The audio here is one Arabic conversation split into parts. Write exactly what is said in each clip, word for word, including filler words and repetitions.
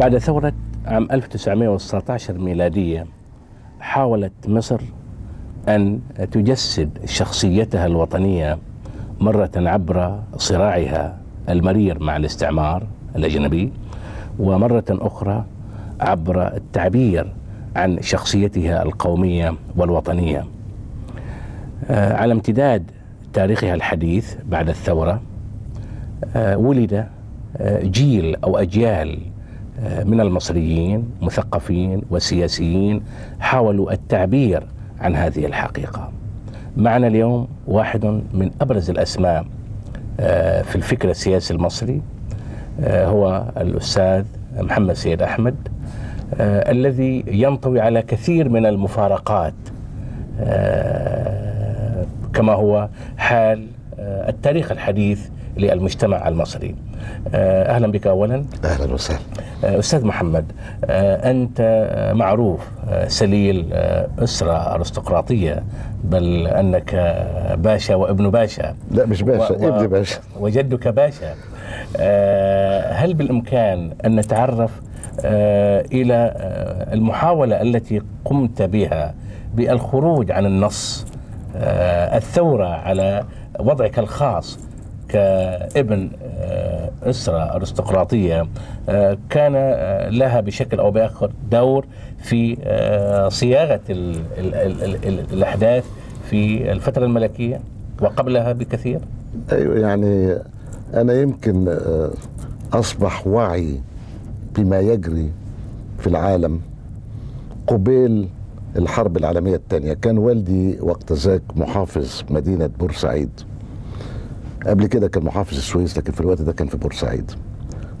بعد ثورة عام ألف وتسعمئة وتسعة عشر ميلادية حاولت مصر أن تجسد شخصيتها الوطنية مرة عبر صراعها المرير مع الاستعمار الأجنبي، ومرة أخرى عبر التعبير عن شخصيتها القومية والوطنية. على امتداد تاريخها الحديث بعد الثورة ولد جيل أو أجيال من المصريين مثقفين وسياسيين حاولوا التعبير عن هذه الحقيقة. معنا اليوم واحد من أبرز الأسماء في الفكر السياسي المصري، هو الأستاذ محمد سيد أحمد، الذي ينطوي على كثير من المفارقات كما هو حال التاريخ الحديث للمجتمع المصري. أهلا بك أولا. أهلا وسهلا أستاذ محمد. أنت معروف سليل أسرة أرستقراطية، بل أنك باشا وابن باشا. لا مش باشا، ابن باشا وجدك باشا. هل بالإمكان أن نتعرف إلى المحاولة التي قمت بها بالخروج عن النص، الثورة على وضعك الخاص كابن أسرة أرستقراطية كان لها بشكل أو بآخر دور في صياغة الأحداث في الفترة الملكية وقبلها بكثير؟ أيوة، يعني أنا يمكن أصبح واعي بما يجري في العالم قبيل الحرب العالمية الثانية. كان والدي وقت ذاك محافظ مدينة بورسعيد، قبل كده كان محافظ السويس، لكن في الوقت ده كان في بورسعيد،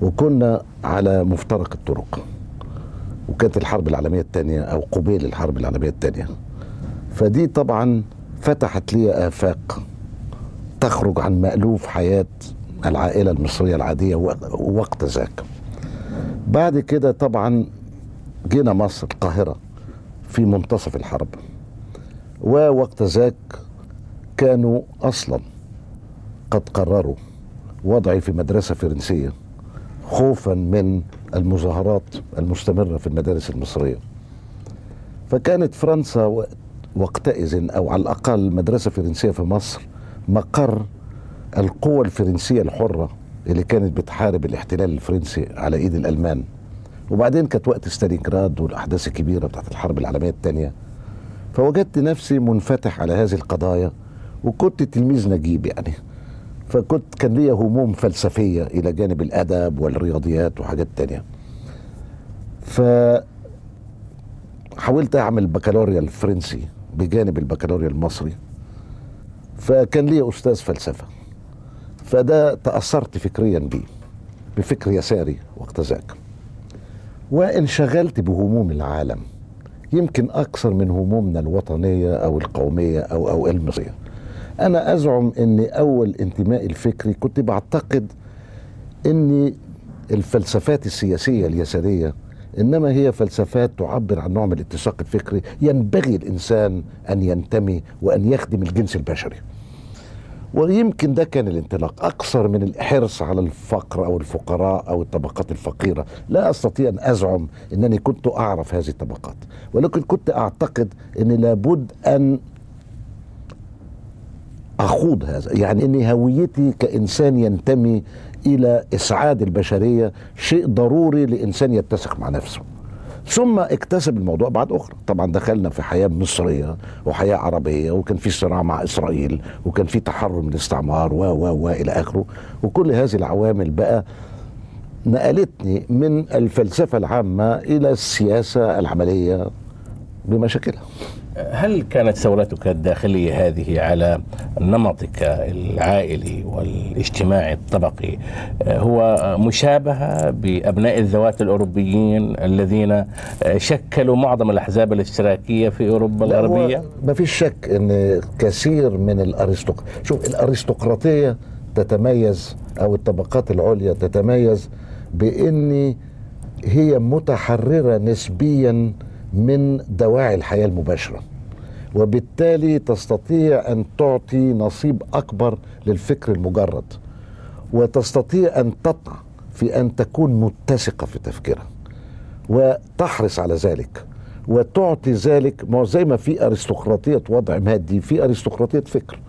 وكنا على مفترق الطرق، وكانت الحرب العالمية الثانية أو قبيل الحرب العالمية الثانية. فدي طبعا فتحت لي آفاق تخرج عن مألوف حياة العائلة المصرية العادية وقت ذاك. بعد كده طبعا جينا مصر القاهرة في منتصف الحرب، ووقت ذاك كانوا أصلا قد قرروا وضعي في مدرسة فرنسية خوفا من المظاهرات المستمرة في المدارس المصرية. فكانت فرنسا وقتئذ، أو على الأقل المدرسة فرنسية في مصر، مقر القوى الفرنسية الحرة اللي كانت بتحارب الاحتلال الفرنسي على ايد الالمان. وبعدين كانت وقت ستالينجراد والاحداث الكبيره بتاعت الحرب العالميه الثانيه. فوجدت نفسي منفتح على هذه القضايا، وكنت تلميذ نجيب يعني. فكنت كان لي هموم فلسفيه الى جانب الادب والرياضيات وحاجات ثانيه. فحاولت اعمل بكالوريا الفرنسي بجانب البكالوريا المصري. فكان لي استاذ فلسفه، فده تأثرت فكريا بيه، بفكر يساري وقت ذاك، وانشغلت بهموم العالم يمكن أكثر من همومنا الوطنية أو القومية أو أو المصرية. أنا أزعم أن أول انتمائي الفكري كنت بعتقد أن الفلسفات السياسية اليسارية إنما هي فلسفات تعبر عن نوع من الاتساق الفكري ينبغي الإنسان أن ينتمي وأن يخدم الجنس البشري. ويمكن ده كان الانطلاق أكثر من الحرص على الفقر أو الفقراء أو الطبقات الفقيرة. لا أستطيع أن أزعم أنني كنت أعرف هذه الطبقات، ولكن كنت أعتقد أني لابد أن أخوض هذا، يعني أن هويتي كإنسان ينتمي إلى إسعاد البشرية شيء ضروري لإنسان يتسق مع نفسه. ثم اكتسب الموضوع بعد أخرى. طبعا دخلنا في حياة مصرية وحياة عربية، وكان في صراع مع إسرائيل، وكان في تحرر من الاستعمار و و و إلى آخره. وكل هذه العوامل بقى نقلتني من الفلسفة العامة إلى السياسة العملية بمشاكلها. هل كانت ثورتك الداخلية هذه على نمطك العائلي والاجتماعي الطبقي هو مشابهة بأبناء الذوات الأوروبيين الذين شكلوا معظم الأحزاب الاشتراكية في أوروبا الغربية؟ ما فيش شك أن كثير من الأرستقراطية، شوف الأرستقراطية تتميز أو الطبقات العليا تتميز بأن هي متحررة نسبياً من دواعي الحياة المباشرة، وبالتالي تستطيع أن تعطي نصيب أكبر للفكر المجرد، وتستطيع أن تطع في أن تكون متسقة في تفكيرها. وتحرص على ذلك وتعطي ذلك. ما زي ما في أرستقراطية وضع مادي، في أرستقراطية فكر،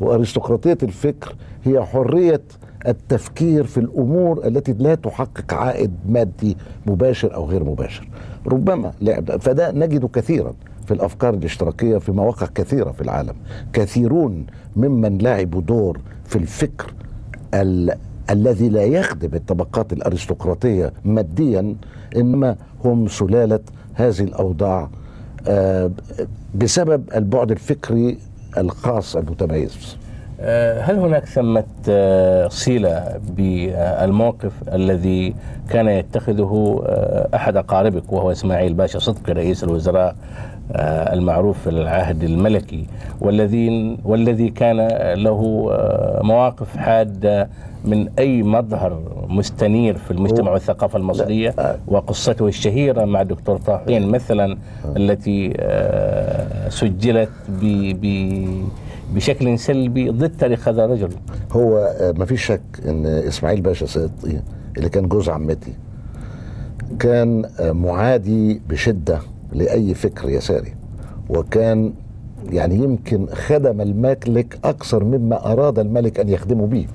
وأرستقراطية الفكر هي حرية التفكير في الأمور التي لا تحقق عائد مادي مباشر أو غير مباشر ربما لعب. فده نجد كثيرا في الأفكار الاشتراكية في مواقع كثيرة في العالم، كثيرون ممن لعبوا دور في الفكر ال... الذي لا يخدم الطبقات الأرستقراطية ماديا، إنما هم سلالة هذه الأوضاع آه بسبب البعد الفكري الخاص المتميز. هل هناك ثمة صلة بالموقف الذي كان يتخذه أحد أقاربك وهو إسماعيل باشا صدقي رئيس الوزراء المعروف في العهد الملكي، والذي والذي كان له مواقف حادة من أي مظهر مستنير في المجتمع والثقافة المصرية، وقصته الشهيرة مع الدكتور طه حسين مثلا التي سجلت ب بشكل سلبي ضد تاريخ هذا الرجل؟ هو مفيش شك ان اسماعيل باشا صدقي اللي كان جوز عمتي كان معادي بشده لاي فكر يساري، وكان يعني يمكن خدم الملك اكثر مما اراد الملك ان يخدمه به.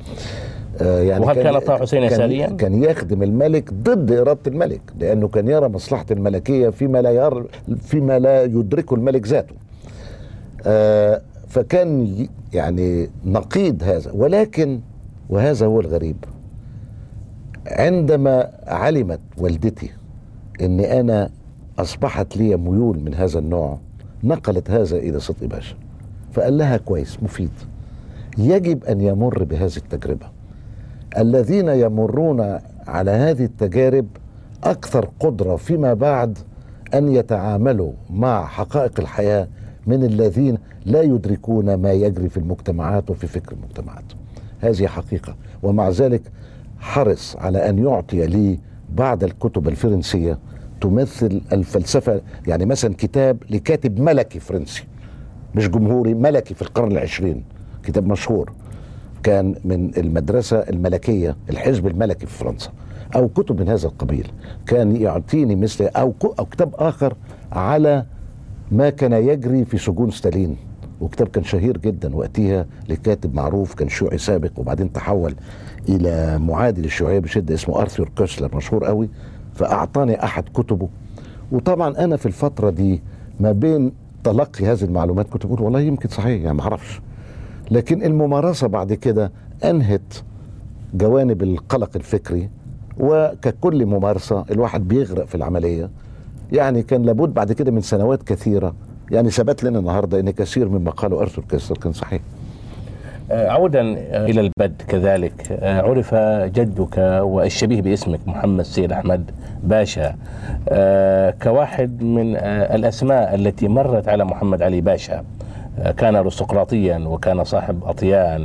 يعني وهل كان طه حسين يساريا؟ كان يخدم الملك ضد اراده الملك، لانه كان يرى مصلحه الملكيه فيما لا ير فيما لا يدركه الملك ذاته. آه فكان يعني نقيض هذا. ولكن وهذا هو الغريب، عندما علمت والدتي ان انا اصبحت لي ميول من هذا النوع نقلت هذا الى صدقي باشا فقال لها كويس مفيد، يجب ان يمر بهذه التجربة. الذين يمرون على هذه التجارب اكثر قدرة فيما بعد ان يتعاملوا مع حقائق الحياة من الذين لا يدركون ما يجري في المجتمعات وفي فكر المجتمعات. هذه حقيقة. ومع ذلك حرص على أن يعطي لي بعض الكتب الفرنسية تمثل الفلسفة، يعني مثلا كتاب لكاتب ملكي فرنسي مش جمهوري، ملكي في القرن العشرين، كتاب مشهور كان من المدرسة الملكية الحزب الملكي في فرنسا، أو كتب من هذا القبيل. كان يعطيني مثل أو, أو كتاب آخر على ما كان يجري في سجون ستالين، وكتاب كان شهير جدا وقتها لكاتب معروف كان شيوعي سابق وبعدين تحول الى معادي للشيوعيه بشده اسمه آرثر كوستلر مشهور قوي، فاعطاني احد كتبه. وطبعا انا في الفتره دي ما بين تلقي هذه المعلومات كنت بقول والله يمكن صحيح، يعني ما اعرفش، لكن الممارسه بعد كده انهت جوانب القلق الفكري، وككل ممارسه الواحد بيغرق في العمليه. يعني كان لابد بعد كده من سنوات كثيرة، يعني ثبت لنا النهاردة ان كثير مما قاله آرثر كوستلر كان صحيح. عودا الى البدء كذلك، عرف جدك والشبيه باسمك محمد سيد أحمد باشا كواحد من الاسماء التي مرت على محمد علي باشا. كان ارستقراطيا وكان صاحب اطيان.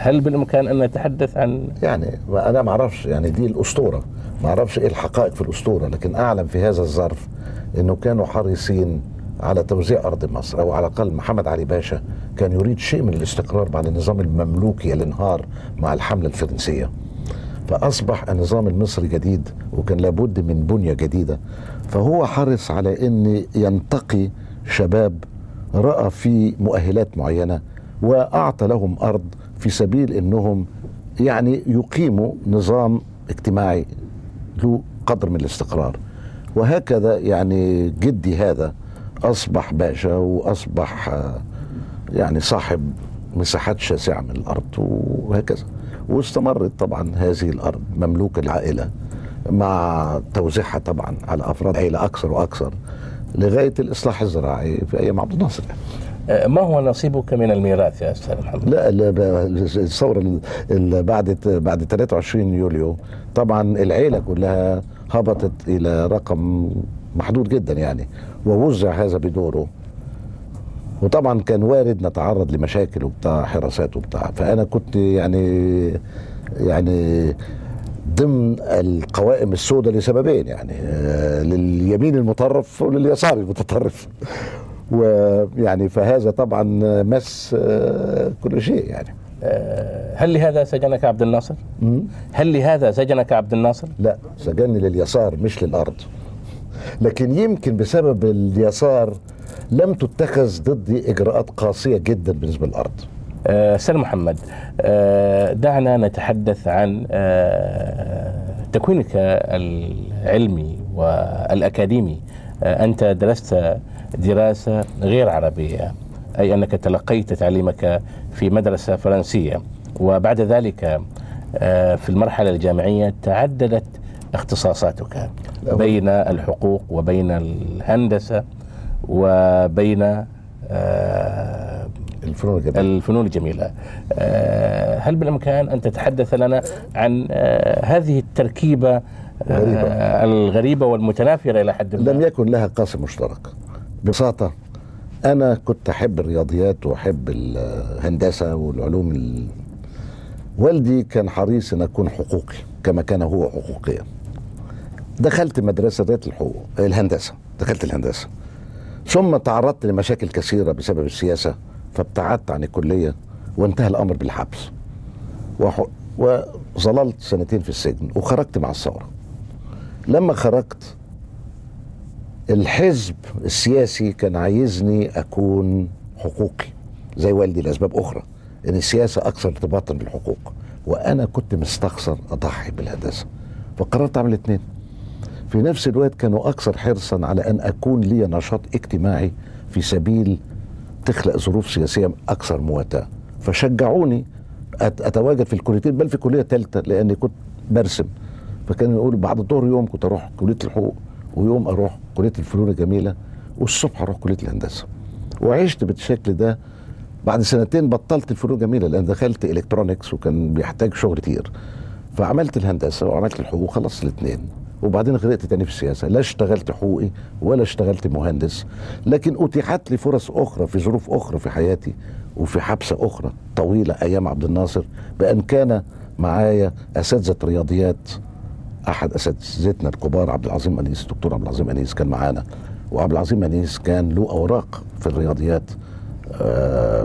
هل بالامكان ان نتحدث عن يعني انا ما اعرفش، يعني دي الاسطوره، ما اعرفش ايه الحقائق في الاسطوره، لكن اعلم في هذا الظرف انه كانوا حريصين على توزيع ارض مصر، او على الاقل محمد علي باشا كان يريد شيء من الاستقرار بعد النظام المملوكي اللي انهار مع الحمله الفرنسيه. فاصبح النظام المصري جديد وكان لابد من بنيه جديده، فهو حرص على ان ينتقي شباب راى في مؤهلات معينه وأعطى لهم أرض في سبيل أنهم يعني يقيموا نظام اجتماعي له قدر من الاستقرار. وهكذا يعني جدي هذا أصبح باشا، وأصبح يعني صاحب مساحات شاسعة من الأرض وهكذا. واستمرت طبعا هذه الأرض مملوك العائلة مع توزيعها طبعا على أفراد عائلة أكثر وأكثر لغاية الإصلاح الزراعي في أيام عبد الناصر. ما هو نصيبك من الميراث يا استاذ محمد؟ لا, لا الثوره بعد بعد ثلاثة وعشرين يوليو طبعا العيله كلها هبطت الى رقم محدود جدا يعني، ووزع هذا بدوره. وطبعا كان وارد نتعرض لمشاكل وبتاع حراسات وبتاع، فانا كنت يعني يعني ضمن القوائم السوداء لسببين، يعني لليمين المتطرف ولليسار المتطرف. ويعني فهذا طبعا مس كل شيء يعني. هل لهذا سجنك عبد الناصر؟ هل لهذا سجنك عبد الناصر؟ لا، سجني لليسار مش للأرض، لكن يمكن بسبب اليسار لم تتخذ ضدي إجراءات قاسية جدا بالنسبة للأرض. أه سيد محمد، أه دعنا نتحدث عن أه تكوينك العلمي والأكاديمي. أه أنت درست دراسة غير عربية، أي أنك تلقيت تعليمك في مدرسة فرنسية، وبعد ذلك في المرحلة الجامعية تعددت اختصاصاتك بين الحقوق وبين الهندسة وبين الفنون الجميلة. الفنون الجميلة. هل بالإمكان أن تتحدث لنا عن هذه التركيبة غريبة. الغريبة والمتنافرة إلى حد ما؟ لم يكن لها قاسم مشترك. ببساطة أنا كنت أحب الرياضيات وأحب الهندسة والعلوم ال... والدي كان حريص أن أكون حقوقي كما كان هو حقوقيا. دخلت مدرسة ذات الحقوق الهندسة، دخلت الهندسة، ثم تعرضت لمشاكل كثيرة بسبب السياسة فابتعدت عن الكلية وانتهى الأمر بالحبس، وح... وظللت سنتين في السجن وخرجت مع الثورة. لما خرجت الحزب السياسي كان عايزني أكون حقوقي زي والدي لأسباب أخرى، إن السياسة أكثر ارتباطا بالحقوق، وأنا كنت مستخسر أضحي بالهندسة فقررت أعمل الاثنين. في نفس الوقت كانوا أكثر حرصا على أن أكون لي نشاط اجتماعي في سبيل تخلق ظروف سياسية أكثر مواتاة، فشجعوني أتواجد في الكليتين، بل في كلية ثالثة لأني كنت برسم، فكانوا يقولوا بعد الظهر يوم كنت أروح كلية الحقوق ويوم اروح كليه الفنون الجميله والصبح اروح كليه الهندسه. وعشت بالشكل ده. بعد سنتين بطلت الفنون الجميله لان دخلت الكترونكس وكان بيحتاج شغل كتير، فعملت الهندسه وعملت الحقوق، خلصت الاثنين. وبعدين غرقت تاني في السياسه، لا اشتغلت حقوقي ولا اشتغلت مهندس، لكن اتيحت لي فرص اخرى في ظروف اخرى في حياتي وفي حبسه اخرى طويله ايام عبد الناصر، بان كان معايا اساتذه رياضيات. أحد أساتذتنا الكبار عبد العظيم انيس، دكتور عبد العظيم انيس كان معانا، وعبد العظيم انيس كان له أوراق في الرياضيات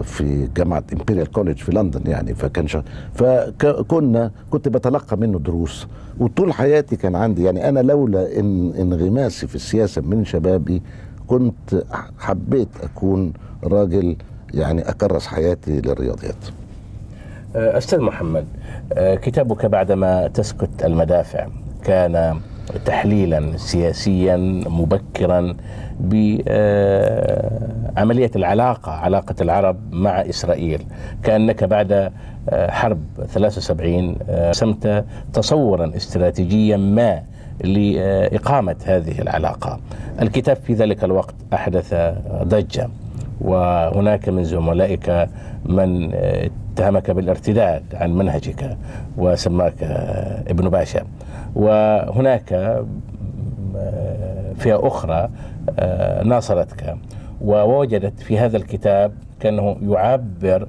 في جامعة امبريال كوليدج في لندن يعني، فكان فكنا كنت بتلقى منه دروس. وطول حياتي كان عندي يعني، أنا لولا إن انغماسي في السياسة من شبابي كنت حبيت أكون راجل يعني أكرس حياتي للرياضيات. أستاذ محمد، كتابك بعدما تسكت المدافع كان تحليلا سياسيا مبكرا بعملية العلاقة، علاقة العرب مع إسرائيل، كأنك بعد حرب ثلاثة وسبعين رسمت تصورا استراتيجيا ما لإقامة هذه العلاقة. الكتاب في ذلك الوقت أحدث ضجة، وهناك من زملائك من اتهمك بالارتداد عن منهجك وسماك ابن باشا، وهناك فئة أخرى ناصرتك ووجدت في هذا الكتاب كأنه يعبر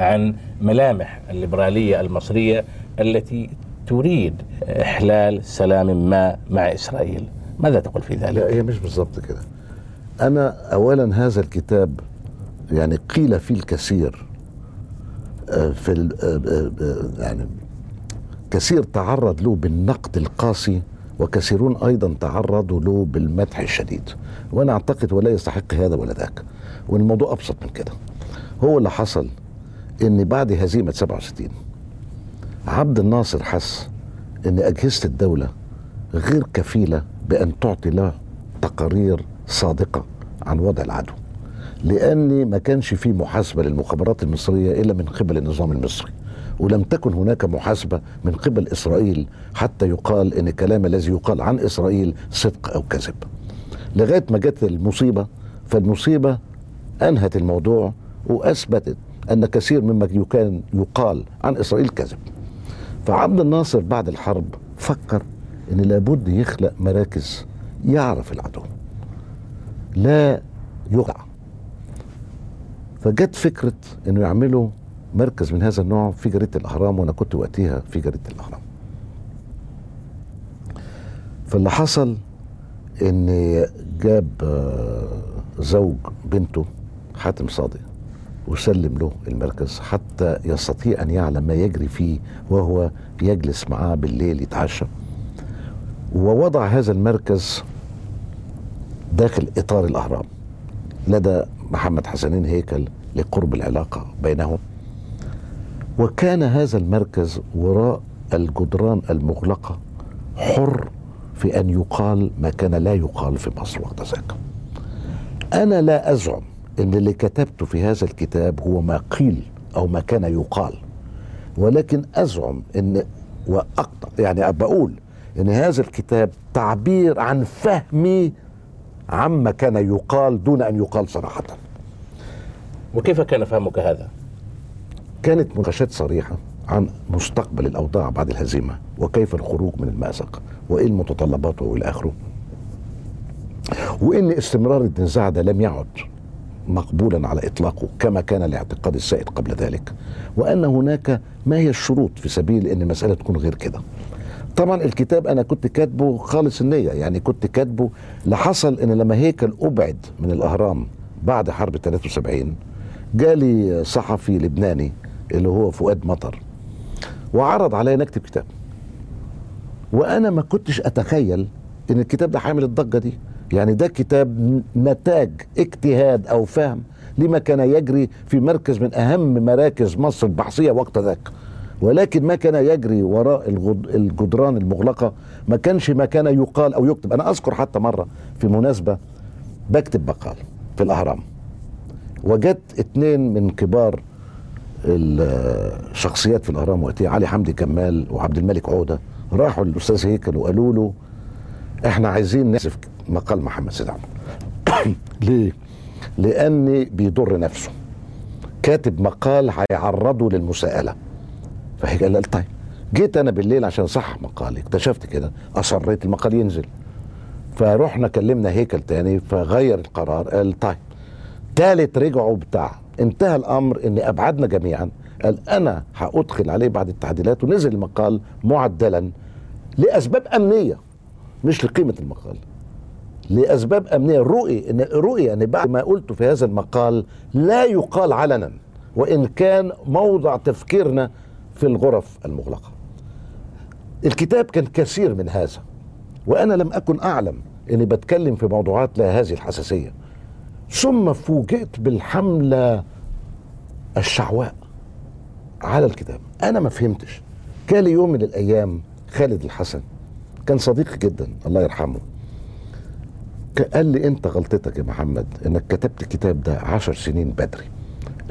عن ملامح الليبرالية المصرية التي تريد إحلال سلام ما مع إسرائيل. ماذا تقول في ذلك؟ لا، هي مش بالضبط كده. أنا أولا هذا الكتاب يعني قيل فيه الكثير، في يعني كثير تعرض له بالنقد القاسي وكثيرون أيضا تعرضوا له بالمدح الشديد، وأنا أعتقد ولا يستحق هذا ولا ذاك، والموضوع أبسط من كده. هو اللي حصل إن بعد هزيمة سبعة وستين عبد الناصر حس إن أجهزة الدولة غير كفيلة بأن تعطي له تقارير صادقة عن وضع العدو، لأن ما كانش فيه محاسبة للمخابرات المصرية إلا من قبل النظام المصري، ولم تكن هناك محاسبة من قبل إسرائيل حتى يقال إن الكلام الذي يقال عن إسرائيل صدق أو كذب. لغاية ما جت المصيبة، فالمصيبة أنهت الموضوع وأثبتت أن كثير مما كان يقال عن إسرائيل كذب. فعبد الناصر بعد الحرب فكر إن لابد يخلق مراكز يعرف العدو لا يقع، فجت فكرة انه يعملوا مركز من هذا النوع في جريدة الاهرام، وانا كنت وقتها في جريدة الاهرام. فاللي حصل ان جاب زوج بنته حاتم صادق وسلم له المركز حتى يستطيع أن يعلم ما يجري فيه وهو يجلس معاه بالليل يتعشى. ووضع هذا المركز داخل إطار الأهرام لدى محمد حسنين هيكل لقرب العلاقة بينهم. وكان هذا المركز وراء الجدران المغلقة حر في أن يقال ما كان لا يقال في مصر وقت ذاك. أنا لا أزعم إن اللي كتبته في هذا الكتاب هو ما قيل أو ما كان يقال، ولكن أزعم إن وأقطع يعني بقول إن هذا الكتاب تعبير عن فهمي عما كان يقال دون أن يقال صراحة. وكيف كان فهمك هذا؟ كانت مناقشات صريحة عن مستقبل الأوضاع بعد الهزيمة وكيف الخروج من المأزق وإيه المتطلبات وإلى آخره، وإن استمرار النزاع ده لم يعد مقبولا على إطلاقه كما كان الاعتقاد السائد قبل ذلك، وأن هناك ما هي الشروط في سبيل إن المسألة تكون غير كده. طبعا الكتاب أنا كنت كاتبه خالص النية، يعني كنت كاتبه لحصل إن لما هيكل أبعد من الأهرام بعد حرب ثلاثة وسبعين جالي صحفي لبناني اللي هو فؤاد مطر وعرض عليا نكتب كتاب، وأنا ما كنتش أتخيل إن الكتاب ده هيعمل الضجة دي. يعني ده كتاب نتاج اجتهاد أو فهم لما كان يجري في مركز من أهم مراكز مصر البحثية وقت ذاك، ولكن ما كان يجري وراء الجدران المغلقة ما كانش ما كان يقال أو يكتب. أنا أذكر حتى مرة في مناسبة بكتب مقال في الأهرام، وجدت اتنين من كبار الشخصيات في الأهرام وقتها علي حمدي كمال وعبد الملك عودة، راحوا للأستاذ هيكل وقالوا له احنا عايزين نحذف مقال محمد سيد أحمد. ليه؟ لأن بيضر نفسه، كاتب مقال هيعرضه للمساءلة. فهيكل قال طيب. جيت أنا بالليل عشان صحح مقالي، اكتشفت كده، أصريت المقال ينزل. فروحنا كلمنا هيكل تاني فغير القرار، قال طيب. تالت رجعوا بتاع، انتهى الأمر إن أبعدنا جميعا، قال أنا هأدخل عليه بعد التعديلات، ونزل المقال معدلا لأسباب أمنية مش لقيمة المقال. لأسباب أمنية، رؤي إن رؤية إن بعد ما قلته في هذا المقال لا يقال علنا، وإن كان موضع تفكيرنا في الغرف المغلقة. الكتاب كان كثير من هذا، وأنا لم أكن أعلم إني بتكلم في موضوعات لها هذه الحساسية. ثم فوجئت بالحملة الشعواء على الكتاب، أنا ما فهمتش. كان يوم من الأيام خالد الحسن كان صديقي جدا الله يرحمه، قال لي أنت غلطتك يا محمد إنك كتبت الكتاب ده عشر سنين بدري.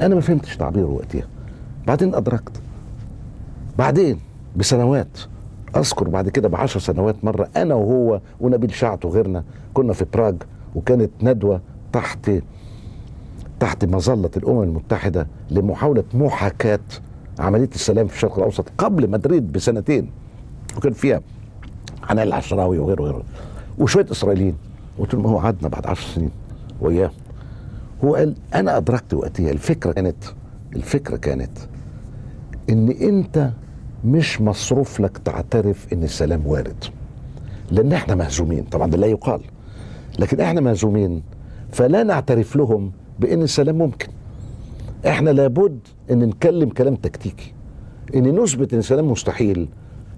أنا ما فهمتش تعبيره وقتها، بعدين أدركت، بعدين بسنوات، أذكر بعد كده بعشر سنوات مرة أنا وهو ونبيل شعت وغيرنا كنا في براغ، وكانت ندوة تحت تحت مظلة الأمم المتحدة لمحاولة محاكاة عملية السلام في الشرق الأوسط قبل مدريد بسنتين، وكان فيها حنان العشراوي وغيره وغيره وشوية إسرائيليين. قلت له ما هو قعدنا بعد عشر سنين وإياه. هو قال أنا أدركت وقتها، الفكرة كانت الفكرة كانت إن أنت مش مصروف لك تعترف إن السلام وارد، لأن إحنا مهزومين طبعا، ده لا يقال، لكن إحنا مهزومين فلا نعترف لهم بإن السلام ممكن. إحنا لابد إن نتكلم كلام تكتيكي، إن نثبت إن السلام مستحيل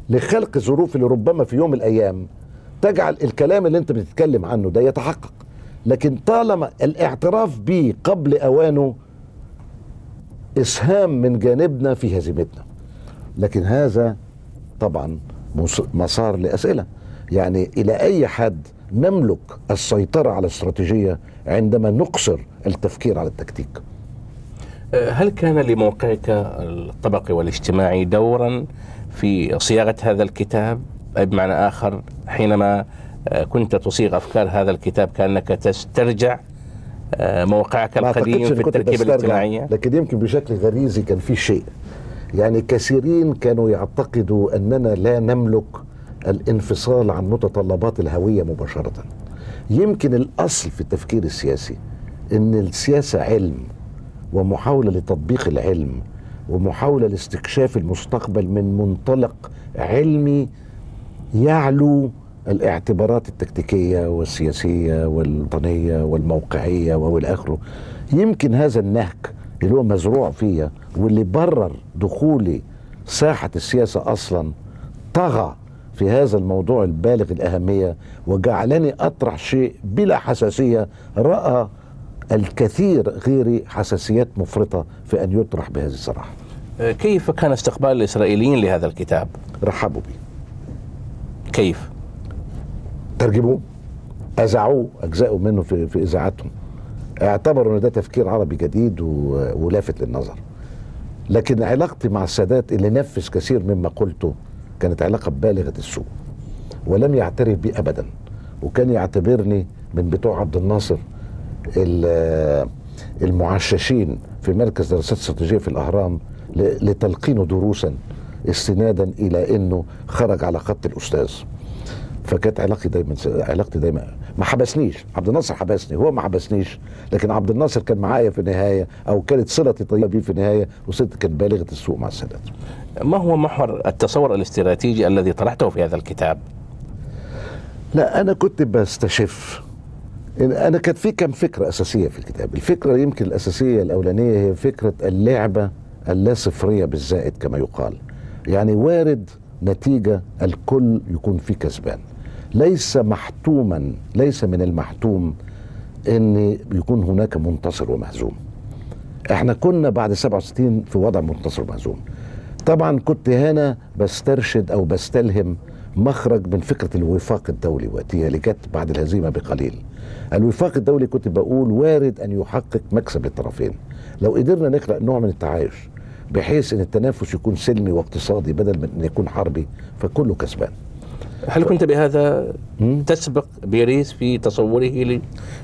لخلق ظروف اللي ربما في يوم من الأيام تجعل الكلام اللي أنت بتتكلم عنه ده يتحقق، لكن طالما الاعتراف به قبل أوانه إسهام من جانبنا في هزيمتنا. لكن هذا طبعا مسار لأسئلة، يعني إلى أي حد نملك السيطرة على الاستراتيجية عندما نقصر التفكير على التكتيك؟ هل كان لموقعك الطبقي والاجتماعي دورا في صياغة هذا الكتاب؟ بمعنى آخر حينما كنت تصيغ أفكار هذا الكتاب كأنك تسترجع موقعك القديم في التركيبة الاجتماعية؟ لكن يمكن بشكل غريزي كان في شيء، يعني كثيرين كانوا يعتقدوا أننا لا نملك الانفصال عن متطلبات الهوية مباشرة. يمكن الأصل في التفكير السياسي أن السياسة علم ومحاولة لتطبيق العلم ومحاولة لاستكشاف المستقبل من منطلق علمي يعلو الاعتبارات التكتيكية والسياسية والوطنية والموقعية وإلى آخره. يمكن هذا النهج اللي هو مزروع فيا واللي برر دخولي ساحة السياسة أصلا طغى في هذا الموضوع البالغ الأهمية وجعلني أطرح شيء بلا حساسية رأى الكثير غيري حساسيات مفرطة في أن يطرح بهذه الصراحة. كيف كان استقبال الإسرائيليين لهذا الكتاب؟ رحبوا بي. كيف؟ ترجموه، أذاعوه، أجزاءوا منه في, في إذاعتهم، اعتبروا أن ده تفكير عربي جديد ولافت للنظر. لكن علاقتي مع السادات اللي نفذ كثير مما قلته كانت علاقة بالغة السوء، ولم يعترف بي أبدا، وكان يعتبرني من بتوع عبد الناصر المعششين في مركز دراسات استراتيجية في الأهرام لتلقينه دروسا استنادا إلى أنه خرج على خط الأستاذ. فكانت علاقتي دايما علاقتي دايما ما حبسنيش عبد الناصر، حبسني هو ما حبسنيش، لكن عبد الناصر كان معايا في النهايه، او كانت صلتي طيبه بيه في النهايه، وصلتي كانت بالغه السوء مع السادات. ما هو محور التصور الاستراتيجي الذي طرحته في هذا الكتاب؟ لا انا كنت بستشف، انا كانت في كم فكره اساسيه في الكتاب. الفكره يمكن الاساسيه الاولانيه هي فكره اللعبه اللاسفريه بالزائد كما يقال، يعني وارد نتيجه الكل يكون فيه كسبان، ليس محتوما، ليس من المحتوم ان يكون هناك منتصر ومهزوم. احنا كنا بعد سبعة وستين في وضع منتصر ومهزوم. طبعا كنت هنا بسترشد او بستلهم مخرج من فكره الوفاق الدولي وقتها اللي جت بعد الهزيمه بقليل. الوفاق الدولي كنت بقول وارد ان يحقق مكسب للطرفين لو قدرنا نخلق نوع من التعايش بحيث ان التنافس يكون سلمي واقتصادي بدل من ان يكون حربي، فكله كسبان. هل كنت بهذا تسبق بيريز في تصوره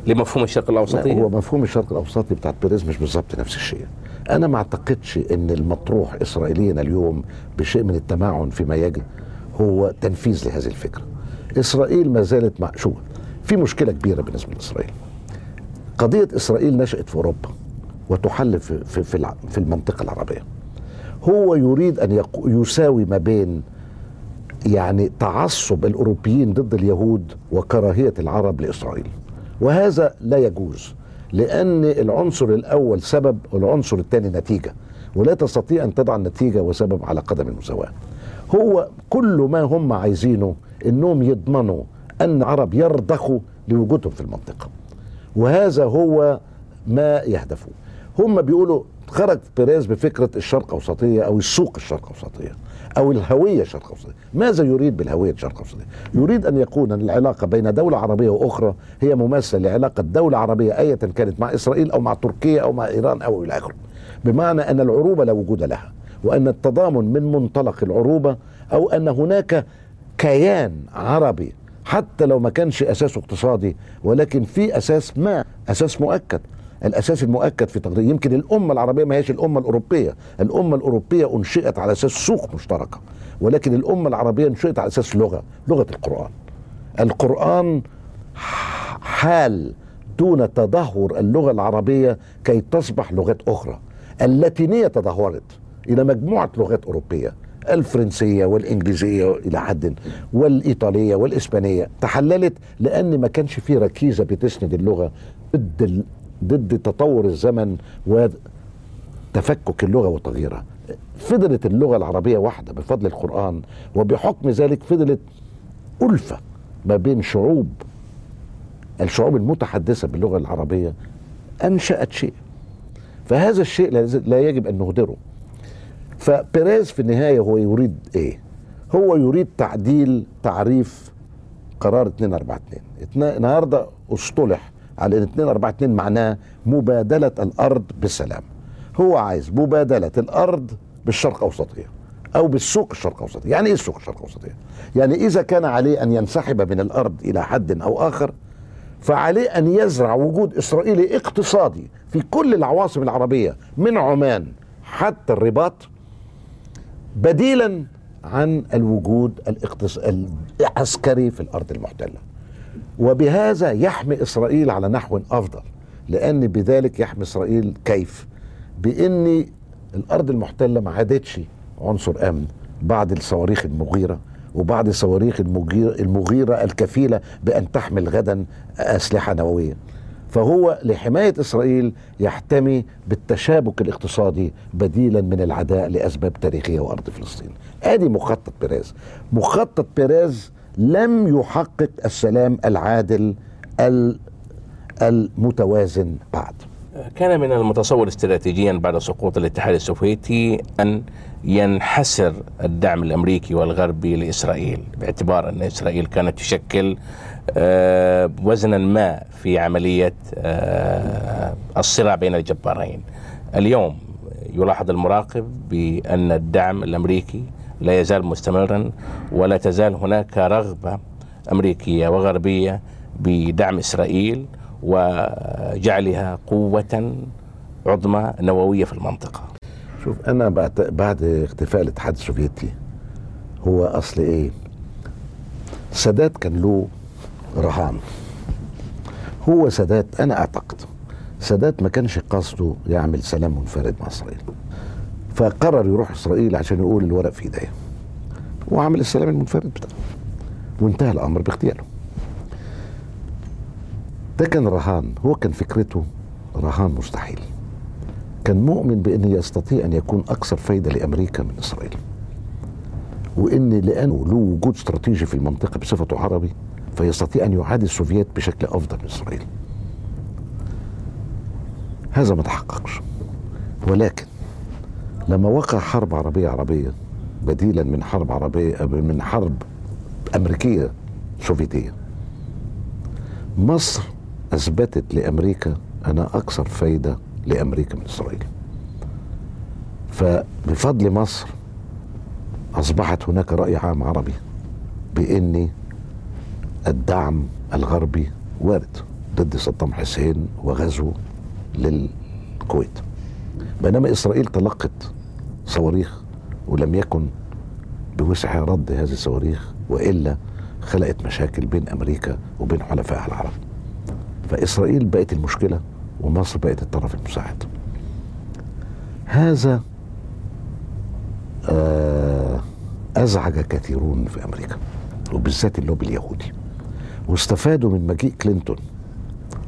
لمفهوم الشرق الاوسطي؟ هو مفهوم الشرق الاوسطي بتاع بيريز مش بالظبط نفس الشيء. انا ما اعتقدش ان المطروح اسرائيليا اليوم بشيء من التمعن فيما يجري هو تنفيذ لهذه الفكره. اسرائيل ما زالت معشوقه، في مشكله كبيره بالنسبه لاسرائيل. قضيه اسرائيل نشات في اوروبا وتحل في في في المنطقه العربيه. هو يريد ان يساوي ما بين يعني تعصب الأوروبيين ضد اليهود وكراهية العرب لإسرائيل، وهذا لا يجوز، لأن العنصر الأول سبب والعنصر الثاني نتيجة، ولا تستطيع أن تضع النتيجة وسبب على قدم المساواة. هو كل ما هم عايزينه أنهم يضمنوا أن العرب يرضخوا لوجودهم في المنطقة، وهذا هو ما يهدفوا. هم بيقولوا خرج بيريز بفكرة الشرق أوسطية أو السوق الشرق أوسطية أو الهوية الشرق أوسطية. ماذا يريد بالهوية الشرق أوسطية؟ يريد أن يكون العلاقة بين دولة عربية وأخرى هي مماثلة لعلاقة دولة عربية أيا كانت مع إسرائيل أو مع تركيا أو مع إيران أو إلى آخره، بمعنى أن العروبة لا وجود لها، وأن التضامن من منطلق العروبة، أو أن هناك كيان عربي حتى لو ما كانش أساسه اقتصادي ولكن في أساس، ما أساس مؤكد. الأساس المؤكد في تقدير يمكن الأمة العربية ما هيش الأمة الأوروبية، الأمة الأوروبية أنشئت على أساس سوق مشتركة، ولكن الأمة العربية أنشئت على أساس لغة، لغة القرآن. القرآن حال دون تدهور اللغة العربية كي تصبح لغات أخرى. اللاتينية تدهورت إلى مجموعة لغات أوروبية، الفرنسية والإنجليزية إلى حد، والإيطالية والإسبانية تحللت، لأن ما كانش فيه ركيزة بتسند اللغة ضد ضد تطور الزمن وتفكك اللغة وتغييرها. فضلت اللغة العربية واحدة بفضل القرآن، وبحكم ذلك فضلت ألفة ما بين شعوب، الشعوب المتحدثة باللغة العربية أنشأت شيء، فهذا الشيء لا يجب أن نهدره. فبيريز في النهاية هو يريد إيه؟ هو يريد تعديل تعريف قرار اثنين أربعة اثنين. النهارده اصطلح على ان اثنين أربعة اثنين معناه مبادله الارض بالسلام. هو عايز مبادله الارض بالشرق اوسطيه او بالسوق الشرق الاوسطيه. يعني ايه السوق الشرق الاوسطيه؟ يعني اذا كان عليه ان ينسحب من الارض الى حد او اخر، فعليه ان يزرع وجود اسرائيلي اقتصادي في كل العواصم العربيه من عمان حتى الرباط، بديلا عن الوجود العسكري في الارض المحتله. وبهذا يحمي إسرائيل على نحو أفضل، لأن بذلك يحمي إسرائيل. كيف؟ بأن الأرض المحتلة ما عادتش عنصر أمن بعد الصواريخ المغيرة، وبعد الصواريخ المغيرة الكفيلة بأن تحمل غدا أسلحة نووية. فهو لحماية إسرائيل يحتمي بالتشابك الاقتصادي بديلا من العداء لأسباب تاريخية وأرض فلسطين. آدي مخطط بيريز. مخطط بيريز لم يحقق السلام العادل المتوازن بعد. كان من المتصور استراتيجيا بعد سقوط الاتحاد السوفيتي أن ينحسر الدعم الأمريكي والغربي لإسرائيل، باعتبار أن إسرائيل كانت تشكل وزنا ما في عملية الصراع بين الجبارين. اليوم يلاحظ المراقب بأن الدعم الأمريكي لا يزال مستمرا، ولا تزال هناك رغبة أمريكية وغربية بدعم إسرائيل وجعلها قوة عظمى نووية في المنطقة. شوف، أنا بعد, بعد اختفاء الاتحاد السوفيتي، هو أصل إيه؟ سادات كان له رهان. هو سادات، أنا أعتقد سادات ما كانش قصده يعمل سلام منفرد مع إسرائيل، فقرر يروح إسرائيل عشان يقول الورق في إيديه، وعمل السلام المنفرد بتاعه وانتهى الأمر باغتياله. ده كان رهان، هو كان فكرته رهان مستحيل. كان مؤمن بأن يستطيع أن يكون أكثر فايدة لأمريكا من إسرائيل، وإن لأنه له وجود استراتيجي في المنطقة بصفته عربي، فيستطيع أن يعادي السوفيات بشكل أفضل من إسرائيل. هذا ما تحققش، ولكن لما وقع حرب عربية عربية بديلا من حرب عربية من حرب أمريكية سوفيتية، مصر أثبتت لأمريكا أنا أكثر فايدة لأمريكا من إسرائيل. فبفضل مصر أصبحت هناك رأي عام عربي بأن الدعم الغربي وارد ضد صدام حسين وغزوه للكويت، بينما إسرائيل تلقت صواريخ ولم يكن بوسعها رد هذه الصواريخ، وإلا خلقت مشاكل بين أمريكا وبين حلفائها العرب. فإسرائيل بقت المشكلة ومصر بقت الطرف المساعد. هذا أزعج كثيرون في أمريكا، وبالذات اللوبي اليهودي، واستفادوا من مجيء كلينتون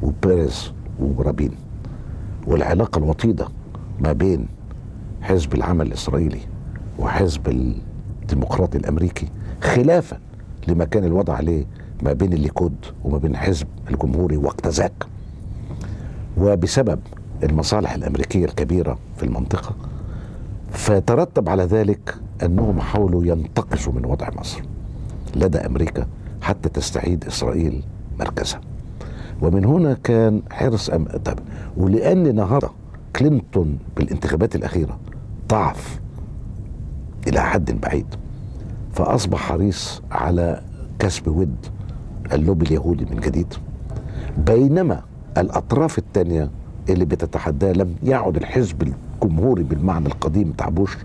وبيريز ورابين والعلاقة الوطيدة ما بين حزب العمل الإسرائيلي وحزب الديمقراطي الأمريكي، خلافا لما كان الوضع عليه ما بين الليكود وما بين حزب الجمهوري وقت ذاك. وبسبب المصالح الأمريكية الكبيرة في المنطقة، فترتب على ذلك أنهم حاولوا ينتقصوا من وضع مصر لدى أمريكا حتى تستعيد إسرائيل مركزها. ومن هنا كان حرص أم... طب ولأن النهارده كلينتون بالانتخابات الأخيرة ضعف إلى حد بعيد، فأصبح حريص على كسب ود اللوبي اليهودي من جديد، بينما الأطراف التانية اللي بتتحداه لم يعد الحزب الجمهوري بالمعنى القديم بتاع بوش،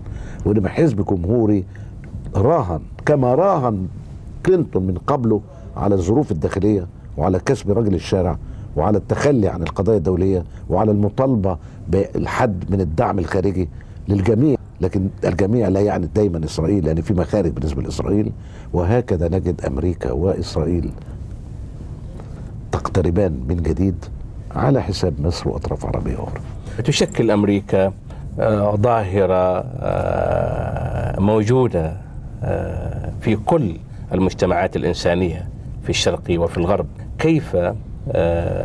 وإنما حزب جمهوري راهن كما راهن كلينتون من قبله على الظروف الداخلية وعلى كسب رجل الشارع وعلى التخلي عن القضايا الدولية وعلى المطالبة بالحد من الدعم الخارجي للجميع، لكن الجميع لا يعني دايما إسرائيل، لأن يعني في مخارج بالنسبة لإسرائيل. وهكذا نجد أمريكا وإسرائيل تقتربان من جديد على حساب مصر وأطراف عربية أخرى. تشكل أمريكا ظاهرة موجودة في كل المجتمعات الإنسانية في الشرق وفي الغرب. كيف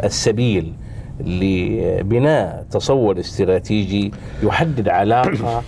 السبيل لبناء تصور استراتيجي يحدد علاقة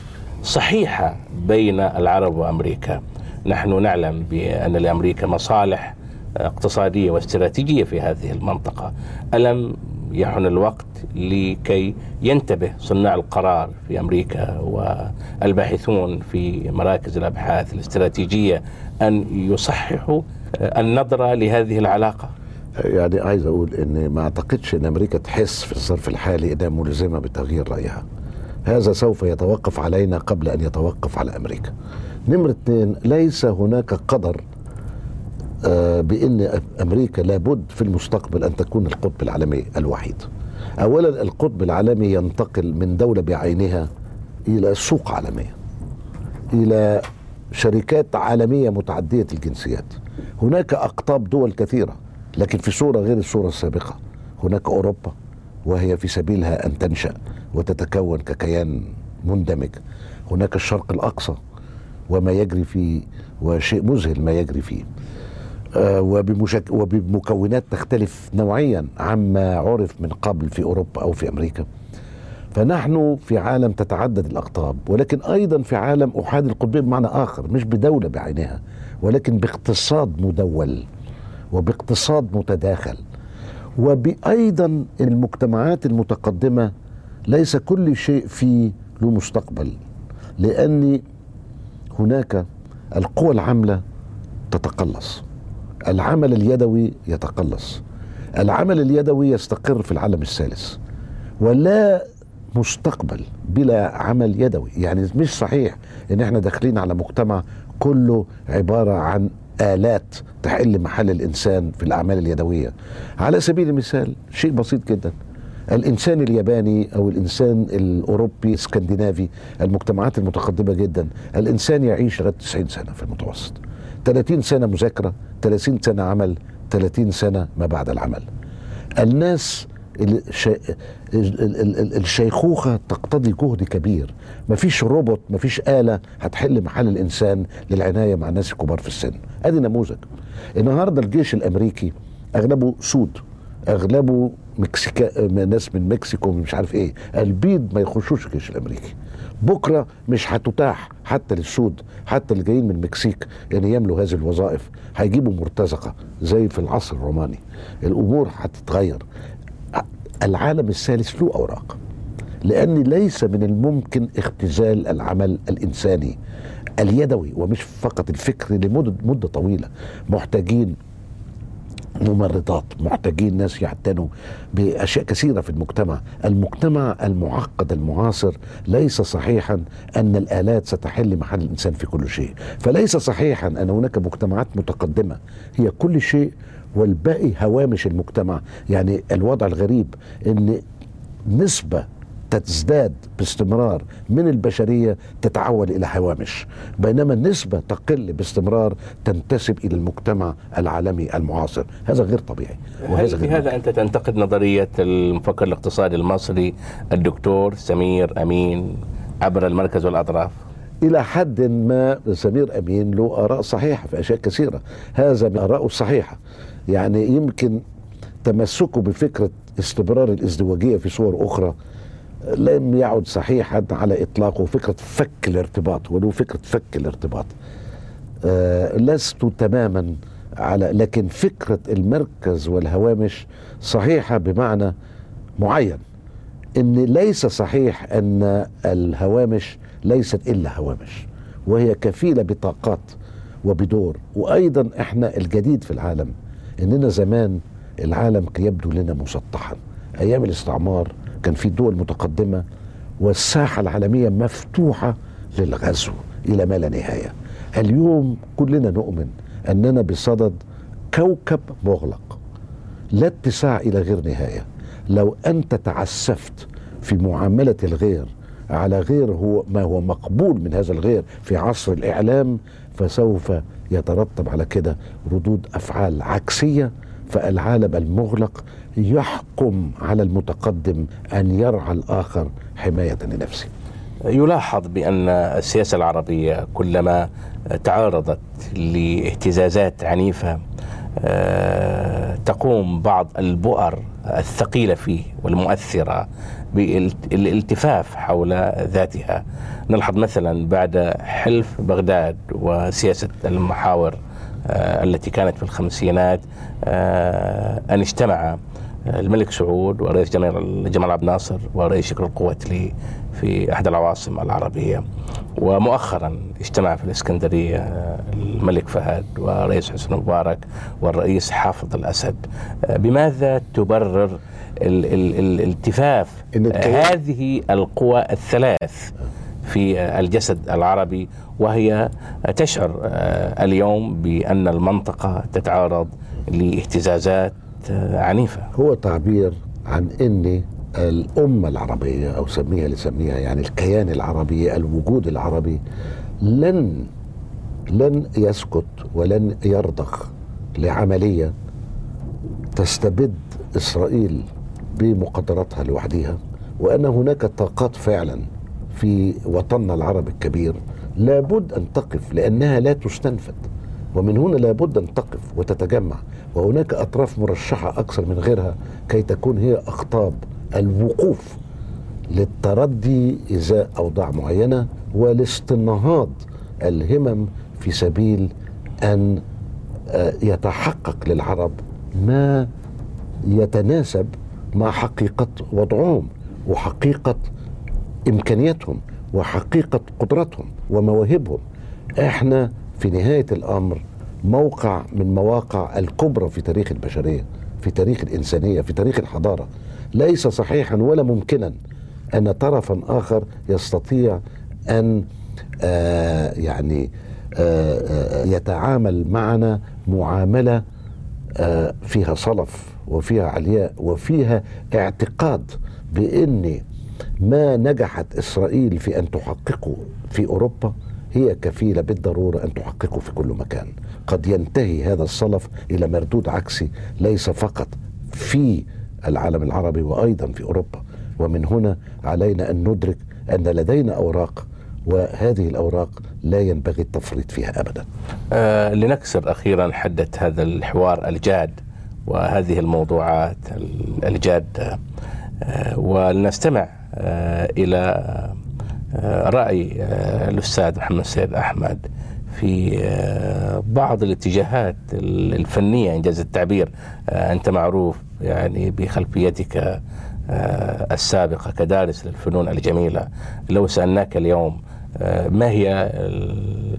صحيحة بين العرب وأمريكا؟ نحن نعلم بأن لأمريكا مصالح اقتصادية واستراتيجية في هذه المنطقة. ألم يحن الوقت لكي ينتبه صناع القرار في أمريكا والباحثون في مراكز الأبحاث الاستراتيجية أن يصححوا النظرة لهذه العلاقة؟ يعني عايز أقول أن ما أعتقدش أن أمريكا تحس في الظرف الحالي أنها ملزمة بتغيير رأيها. هذا سوف يتوقف علينا قبل أن يتوقف على أمريكا. نمرة اثنين، ليس هناك قدر بأن أمريكا لابد في المستقبل أن تكون القطب العالمي الوحيد. أولا، القطب العالمي ينتقل من دولة بعينها إلى سوق عالمية، إلى شركات عالمية متعددة الجنسيات. هناك أقطاب دول كثيرة، لكن في صورة غير الصورة السابقة. هناك أوروبا وهي في سبيلها أن تنشأ وتتكون ككيان مندمج، هناك الشرق الأقصى وما يجري فيه، وشيء مذهل ما يجري فيه، وبمشك... وبمكونات تختلف نوعيا عما عرف من قبل في أوروبا أو في أمريكا. فنحن في عالم تتعدد الأقطاب، ولكن أيضا في عالم أحادي القطبين بمعنى آخر، مش بدولة بعينها ولكن باقتصاد مدول وباقتصاد متداخل. وبأيضا المجتمعات المتقدمة ليس كل شيء فيه له مستقبل، لأن هناك القوى العاملة تتقلص، العمل اليدوي يتقلص، العمل اليدوي يستقر في العالم الثالث، ولا مستقبل بلا عمل يدوي. يعني مش صحيح ان احنا داخلين على مجتمع كله عبارة عن آلات تحل محل الإنسان في الأعمال اليدوية. على سبيل المثال شيء بسيط جدا، الإنسان الياباني أو الإنسان الأوروبي الاسكندنافي، المجتمعات المتقدمة جدا، الإنسان يعيش لغاية تسعين سنة في المتوسط، ثلاثين سنة مذاكرة، ثلاثين سنة عمل، ثلاثين سنة ما بعد العمل. الناس الشيخوخة تقتضي جهد كبير، مفيش روبوت، مفيش آلة هتحل محل الإنسان للعناية مع الناس الكبار في السن. أدي نموذج. النهاردة الجيش الأمريكي أغلبه سود، أغلبه مكسيكا، ناس من مكسيكو مش عارف إيه، البيض ما يخشوش الجيش الأمريكي. بكرة مش هتتاح حتى للسود، حتى اللي جايين من المكسيك يعني يملوا هذه الوظائف، هيجيبوا مرتزقة زي في العصر الروماني. الأمور هتتغير. العالم الثالث له أوراق، لأن ليس من الممكن اختزال العمل الإنساني اليدوي ومش فقط الفكري لمدة طويلة. محتاجين ممرضات، محتاجين ناس يعتنوا بأشياء كثيرة في المجتمع. المجتمع المعقد المعاصر ليس صحيحا أن الآلات ستحل محل الإنسان في كل شيء. فليس صحيحا أن هناك مجتمعات متقدمة هي كل شيء والباقي هوامش المجتمع. يعني الوضع الغريب ان نسبة تزداد باستمرار من البشرية تتحول الى هوامش، بينما النسبة تقل باستمرار تنتسب الى المجتمع العالمي المعاصر. هذا غير طبيعي. وهذا غير هذا انت تنتقد نظرية المفكر الاقتصادي المصري الدكتور سمير أمين عبر المركز والأطراف؟ إلى حد ما سمير أمين له آراء صحيحة في أشياء كثيرة، هذا من آراءه الصحيحة. يعني يمكن تمسكه بفكرة استمرار الازدواجية في صور أخرى لم يعد صحيحا على إطلاقه. فكرة فك الارتباط، ولو فكرة فك الارتباط آه لست تماما على، لكن فكرة المركز والهوامش صحيحة بمعنى معين، إن ليس صحيح أن الهوامش ليست إلا هوامش، وهي كفيلة بطاقات وبدور. وأيضا إحنا الجديد في العالم إننا زمان العالم يبدو لنا مسطحا. أيام الاستعمار كان في دول متقدمة والساحة العالمية مفتوحة للغزو إلى ما لا نهاية. اليوم كلنا نؤمن أننا بصدد كوكب مغلق لا اتساع إلى غير نهاية. لو أنت تعسفت في معاملة الغير على غير هو ما هو مقبول من هذا الغير في عصر الإعلام، فسوف يترتب على كده ردود أفعال عكسية. فالعالم المغلق يحكم على المتقدم أن يرعى الآخر حماية لنفسه. يلاحظ بأن السياسة العربية كلما تعرضت لاهتزازات عنيفة تقوم بعض البؤر الثقيلة فيه والمؤثرة بالالتفاف حول ذاتها. نلحظ مثلا بعد حلف بغداد وسياسة المحاور التي كانت في الخمسينات أن اجتمع الملك سعود ورئيس جمال عبد الناصر ورئيس شكل القوات لي في أحد العواصم العربية، ومؤخرا اجتمع في الإسكندرية الملك فهد ورئيس حسني مبارك والرئيس حافظ الأسد. بماذا تبرر الالتفاف هذه القوى الثلاث في الجسد العربي وهي تشعر اليوم بأن المنطقة تتعرض لاهتزازات عنيفة؟ هو تعبير عن أن الأمة العربية أو سميها لسميها يعني الكيان العربي، الوجود العربي لن لن يسكت ولن يرضخ لعملية تستبد إسرائيل بمقدراتها لوحديها، وأن هناك طاقات فعلا في وطننا العربي الكبير لابد أن تقف لأنها لا تستنفد، ومن هنا لابد أن تقف وتتجمع، وهناك أطراف مرشحة أكثر من غيرها كي تكون هي أقطاب الوقوف للتردي إزاء أوضاع معينة ولاستنهاض الهمم في سبيل أن يتحقق للعرب ما يتناسب مع حقيقة وضعهم وحقيقة إمكانياتهم وحقيقة قدراتهم ومواهبهم. احنا في نهاية الأمر موقع من مواقع الكبرى في تاريخ البشرية، في تاريخ الإنسانية، في تاريخ الحضارة. ليس صحيحا ولا ممكنا أن طرفا آخر يستطيع أن آه يعني آه آه يتعامل معنا معاملة آه فيها صلف وفيها علياء وفيها اعتقاد بأن ما نجحت إسرائيل في أن تحققه في أوروبا هي كفيلة بالضرورة أن تحققه في كل مكان. قد ينتهي هذا الصلف إلى مردود عكسي ليس فقط في العالم العربي وأيضا في أوروبا، ومن هنا علينا أن ندرك أن لدينا أوراق وهذه الأوراق لا ينبغي التفريط فيها أبدا. آه لنكسر أخيرا حدة هذا الحوار الجاد وهذه الموضوعات الجادة، آه ولنستمع آه إلى رأي الأستاذ محمد سيد أحمد في بعض الاتجاهات الفنية إن جاز التعبير. أنت معروف يعني بخلفيتك السابقة كدارس للفنون الجميلة، لو سألناك اليوم ما هي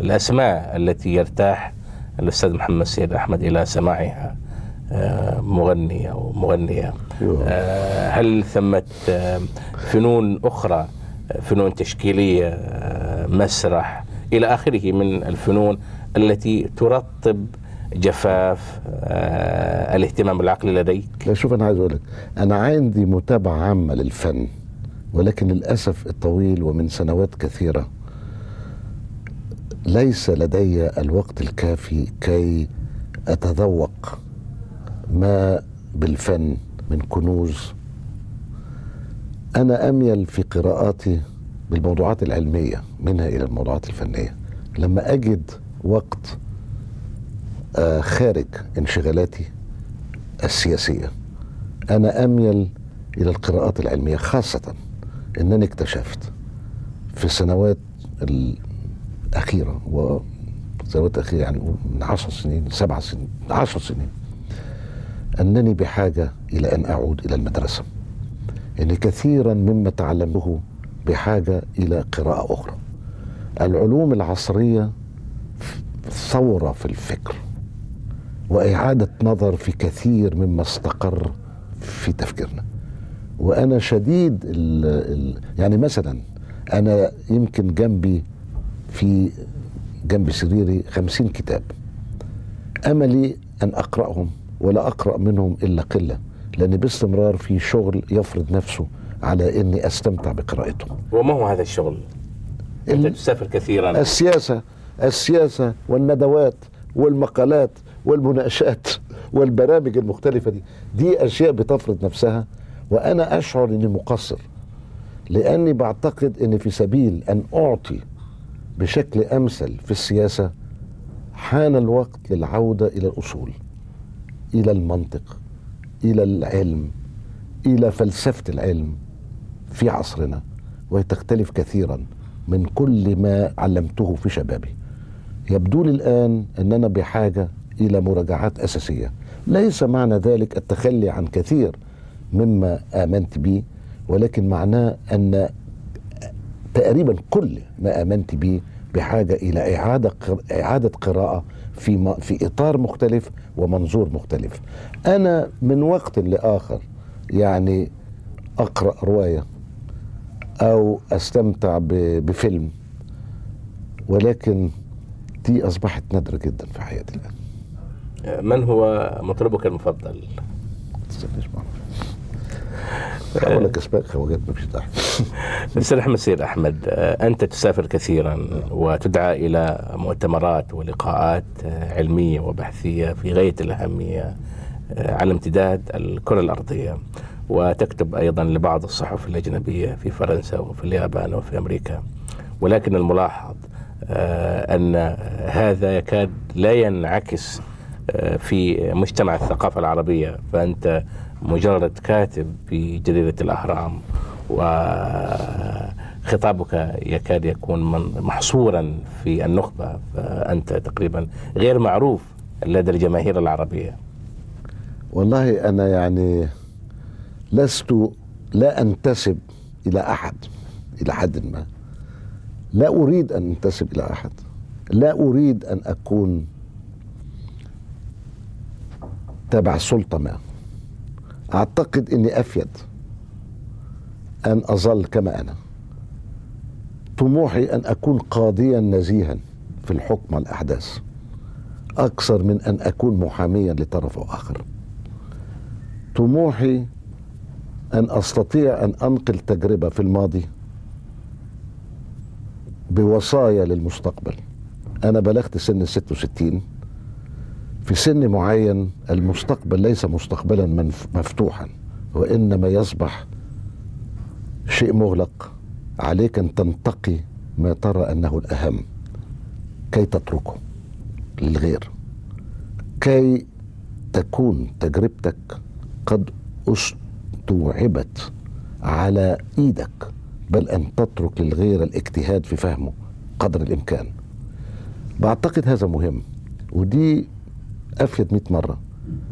الأسماء التي يرتاح الأستاذ محمد سيد أحمد إلى سماعها مغني أو مغنية، هل ثمة فنون أخرى، فنون تشكيلية، مسرح، إلى آخره من الفنون التي ترطب جفاف الاهتمام العقلي لديك؟ شوف أنا عايز أقول لك، أنا عندي متابعة عامة للفن، ولكن للأسف الطويل ومن سنوات كثيرة ليس لدي الوقت الكافي كي أتذوق ما بالفن من كنوز. أنا أميل في قراءاتي بالموضوعات العلمية منها إلى الموضوعات الفنية. لما أجد وقت خارج انشغالاتي السياسية أنا أميل إلى القراءات العلمية، خاصة أنني اكتشفت في السنوات الأخيرة والسنوات الأخيرة يعني من عشر سنين سبع سنين عشر سنين أنني بحاجة إلى أن أعود إلى المدرسة، ان كثيرا مما تعلمته بحاجه الى قراءه اخرى. العلوم العصريه ثوره في الفكر واعاده نظر في كثير مما استقر في تفكيرنا، وانا شديد ال ال يعني مثلا انا يمكن جنبي في جنب سريري خمسين كتاب، املي ان اقراهم ولا اقرا منهم الا قله، لأني باستمرار في شغل يفرض نفسه على أني أستمتع بقراءته. وما هو هذا الشغل؟ أنت تسافر كثيرا. السياسة السياسة والندوات والمقالات والمناقشات والبرامج المختلفة دي دي أشياء بتفرض نفسها، وأنا أشعر أني مقصر، لأني بعتقد أن في سبيل أن أعطي بشكل أمثل في السياسة حان الوقت للعودة إلى الأصول، إلى المنطق، إلى العلم، إلى فلسفة العلم في عصرنا، وهي تختلف كثيرا من كل ما علمته في شبابي. يبدو لي الآن أننا بحاجة إلى مراجعات أساسية. ليس معنى ذلك التخلي عن كثير مما آمنت به، ولكن معناه أن تقريبا كل ما آمنت به بحاجة إلى إعادة إعادة قراءة في في إطار مختلف ومنظور مختلف. أنا من وقت لآخر يعني أقرأ رواية أو أستمتع بفيلم، ولكن دي أصبحت نادرة جدا في حياتي الآن. من هو مطربك المفضل؟ تستنيش معنا حولك أسباقها وجد ما فيش داعي. أستاذ محمد سيد أحمد، أنت تسافر كثيرا وتدعى إلى مؤتمرات ولقاءات علمية وبحثية في غاية الأهمية على امتداد الكرة الأرضية، وتكتب أيضا لبعض الصحف الأجنبية في فرنسا وفي اليابان وفي أمريكا. ولكن الملاحظ أن هذا يكاد لا ينعكس في مجتمع الثقافة العربية. فأنت مجرد كاتب في جريدة الأهرام وخطابك يكاد يكون محصورا في النخبة، فأنت تقريبا غير معروف لدى الجماهير العربية. والله أنا يعني لست لا أنتسب إلى أحد إلى حد ما، لا أريد أن أنتسب إلى أحد، لا أريد أن أكون تبع سلطة ما. أعتقد أني أفيد أن أظل كما أنا. طموحي أن أكون قاضيا نزيها في الحكم على الأحداث أكثر من أن أكون محاميا لطرف أو آخر. طموحي أن أستطيع أن أنقل تجربة في الماضي بوصايا للمستقبل. أنا بلغت سن ستة وستين، في سن معين المستقبل ليس مستقبلا مفتوحا، وإنما يصبح شيء مغلق. عليك أن تنتقي ما ترى أنه الأهم كي تتركه للغير، كي تكون تجربتك قد استوعبت على إيدك، بل أن تترك للغير الاجتهاد في فهمه قدر الإمكان. بعتقد هذا مهم، ودي أفيد مئة مرة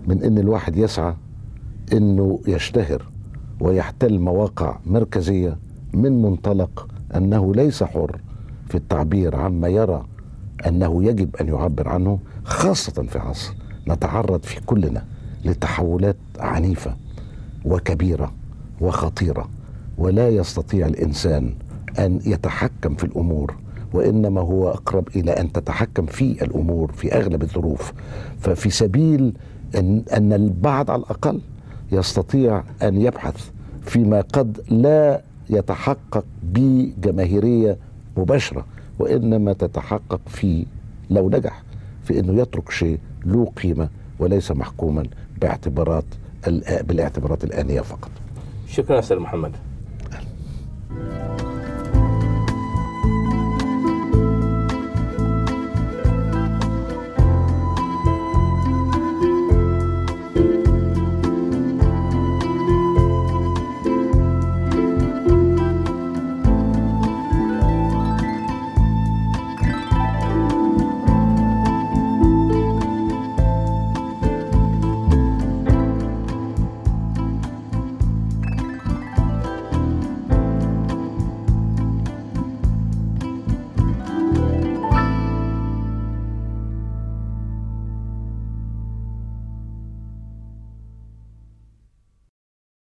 من أن الواحد يسعى أنه يشتهر ويحتل مواقع مركزية من منطلق أنه ليس حر في التعبير عما يرى أنه يجب أن يعبر عنه، خاصة في عصر نتعرض في كلنا لتحولات عنيفة وكبيرة وخطيرة، ولا يستطيع الإنسان أن يتحكم في الأمور، وإنما هو أقرب إلى أن تتحكم في الأمور في أغلب الظروف. ففي سبيل أن, أن البعض على الأقل يستطيع أن يبحث فيما قد لا يتحقق بجماهيرية مباشرة، وإنما تتحقق في لو نجح في أنه يترك شيء له قيمة وليس محكوما باعتبارات بالاعتبارات الآنية فقط. شكرا أستاذ محمد.